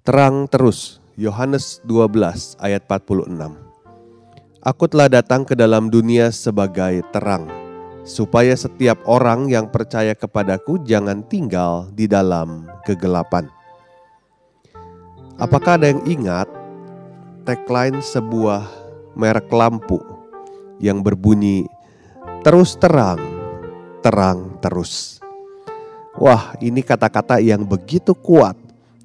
Terang terus, Yohanes 12 ayat 46. Aku telah datang ke dalam dunia sebagai terang, supaya setiap orang yang percaya kepadaku jangan tinggal di dalam kegelapan. Apakah ada yang ingat tagline sebuah merek lampu yang berbunyi, terus terang, terang terus. Wah, ini kata-kata yang begitu kuat.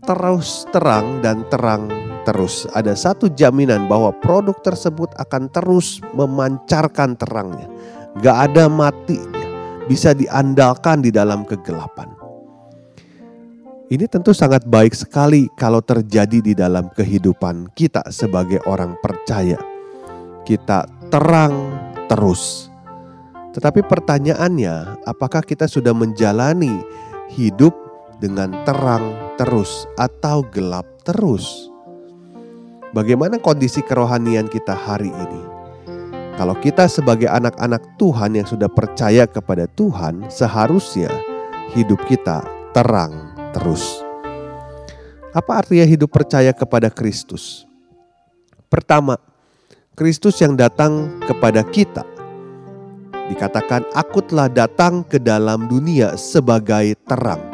Terus terang dan terang terus. Ada satu jaminan bahwa produk tersebut akan terus memancarkan terangnya. Gak ada matinya. Bisa diandalkan di dalam kegelapan. Ini tentu sangat baik sekali kalau terjadi di dalam kehidupan kita sebagai orang percaya. Kita terang terus. Tetapi pertanyaannya, apakah kita sudah menjalani hidup dengan terang terus atau gelap terus? Bagaimana kondisi kerohanian kita hari ini? Kalau kita sebagai anak-anak Tuhan yang sudah percaya kepada Tuhan, seharusnya hidup kita terang terus. Apa artinya hidup percaya kepada Kristus? Pertama, Kristus yang datang kepada kita. Dikatakan, aku telah datang ke dalam dunia sebagai terang.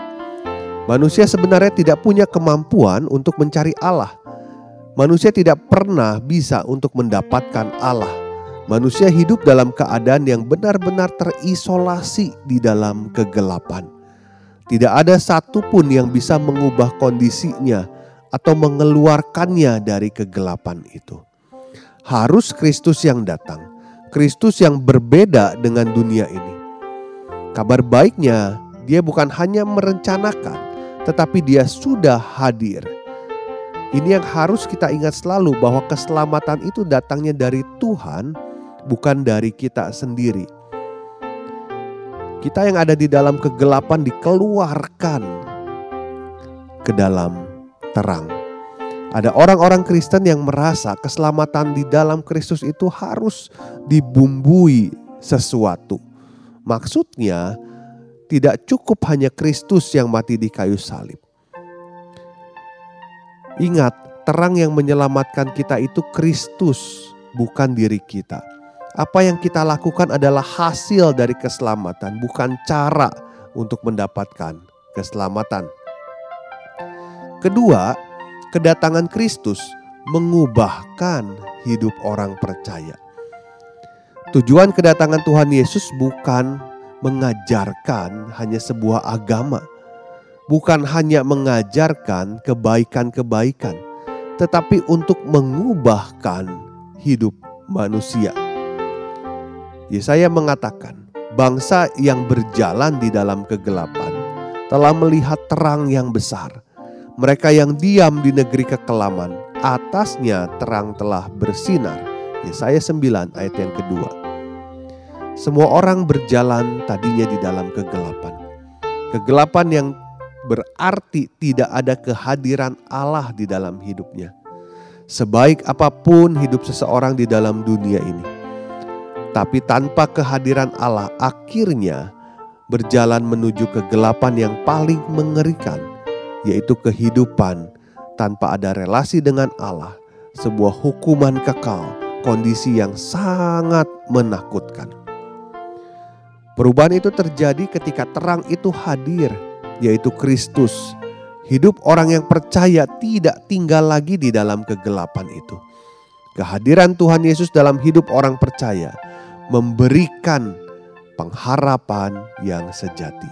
Manusia sebenarnya tidak punya kemampuan untuk mencari Allah. Manusia tidak pernah bisa untuk mendapatkan Allah. Manusia hidup dalam keadaan yang benar-benar terisolasi di dalam kegelapan. Tidak ada satupun yang bisa mengubah kondisinya atau mengeluarkannya dari kegelapan itu. Harus Kristus yang datang. Kristus yang berbeda dengan dunia ini. Kabar baiknya, Dia bukan hanya merencanakan, tetapi Dia sudah hadir. Ini yang harus kita ingat selalu, bahwa keselamatan itu datangnya dari Tuhan, bukan dari kita sendiri. Kita yang ada di dalam kegelapan dikeluarkan ke dalam terang. Ada orang-orang Kristen yang merasa keselamatan di dalam Kristus itu harus dibumbui sesuatu. Maksudnya, tidak cukup hanya Kristus yang mati di kayu salib. Ingat, terang yang menyelamatkan kita itu Kristus, bukan diri kita. Apa yang kita lakukan adalah hasil dari keselamatan, bukan cara untuk mendapatkan keselamatan. Kedua, kedatangan Kristus mengubahkan hidup orang percaya. Tujuan kedatangan Tuhan Yesus bukan mengajarkan hanya sebuah agama, bukan hanya mengajarkan kebaikan-kebaikan, tetapi untuk mengubahkan hidup manusia. Yesaya mengatakan, bangsa yang berjalan di dalam kegelapan telah melihat terang yang besar. Mereka yang diam di negeri kekelaman, atasnya terang telah bersinar. Yesaya 9 ayat yang kedua. Semua orang berjalan tadinya di dalam kegelapan. Kegelapan yang berarti tidak ada kehadiran Allah di dalam hidupnya. Sebaik apapun hidup seseorang di dalam dunia ini, tapi tanpa kehadiran Allah akhirnya berjalan menuju kegelapan yang paling mengerikan, yaitu kehidupan tanpa ada relasi dengan Allah. Sebuah hukuman kekal, kondisi yang sangat menakutkan. Perubahan itu terjadi ketika terang itu hadir, yaitu Kristus. Hidup orang yang percaya tidak tinggal lagi di dalam kegelapan itu. Kehadiran Tuhan Yesus dalam hidup orang percaya memberikan pengharapan yang sejati.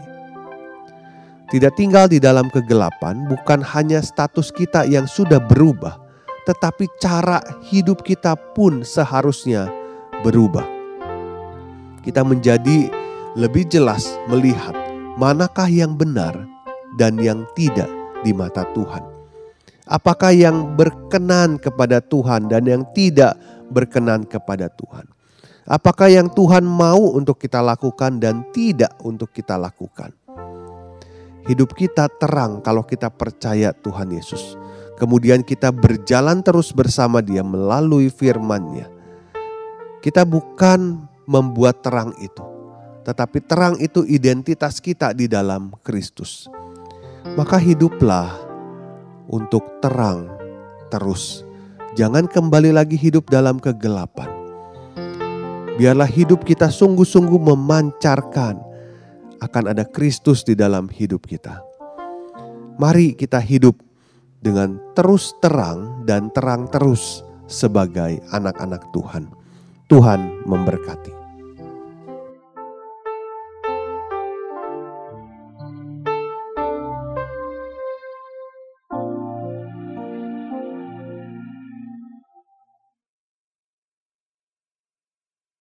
Tidak tinggal di dalam kegelapan bukan hanya status kita yang sudah berubah, tetapi cara hidup kita pun seharusnya berubah. Kita menjadi lebih jelas melihat manakah yang benar dan yang tidak di mata Tuhan. Apakah yang berkenan kepada Tuhan dan yang tidak berkenan kepada Tuhan. Apakah yang Tuhan mau untuk kita lakukan dan tidak untuk kita lakukan. Hidup kita terang kalau kita percaya Tuhan Yesus. Kemudian kita berjalan terus bersama Dia melalui firman-Nya. Kita bukan membuat terang itu. Tetapi terang itu identitas kita di dalam Kristus. Maka hiduplah untuk terang terus. Jangan kembali lagi hidup dalam kegelapan. Biarlah hidup kita sungguh-sungguh memancarkan akan ada Kristus di dalam hidup kita. Mari kita hidup dengan terus terang dan terang terus sebagai anak-anak Tuhan. Tuhan memberkati.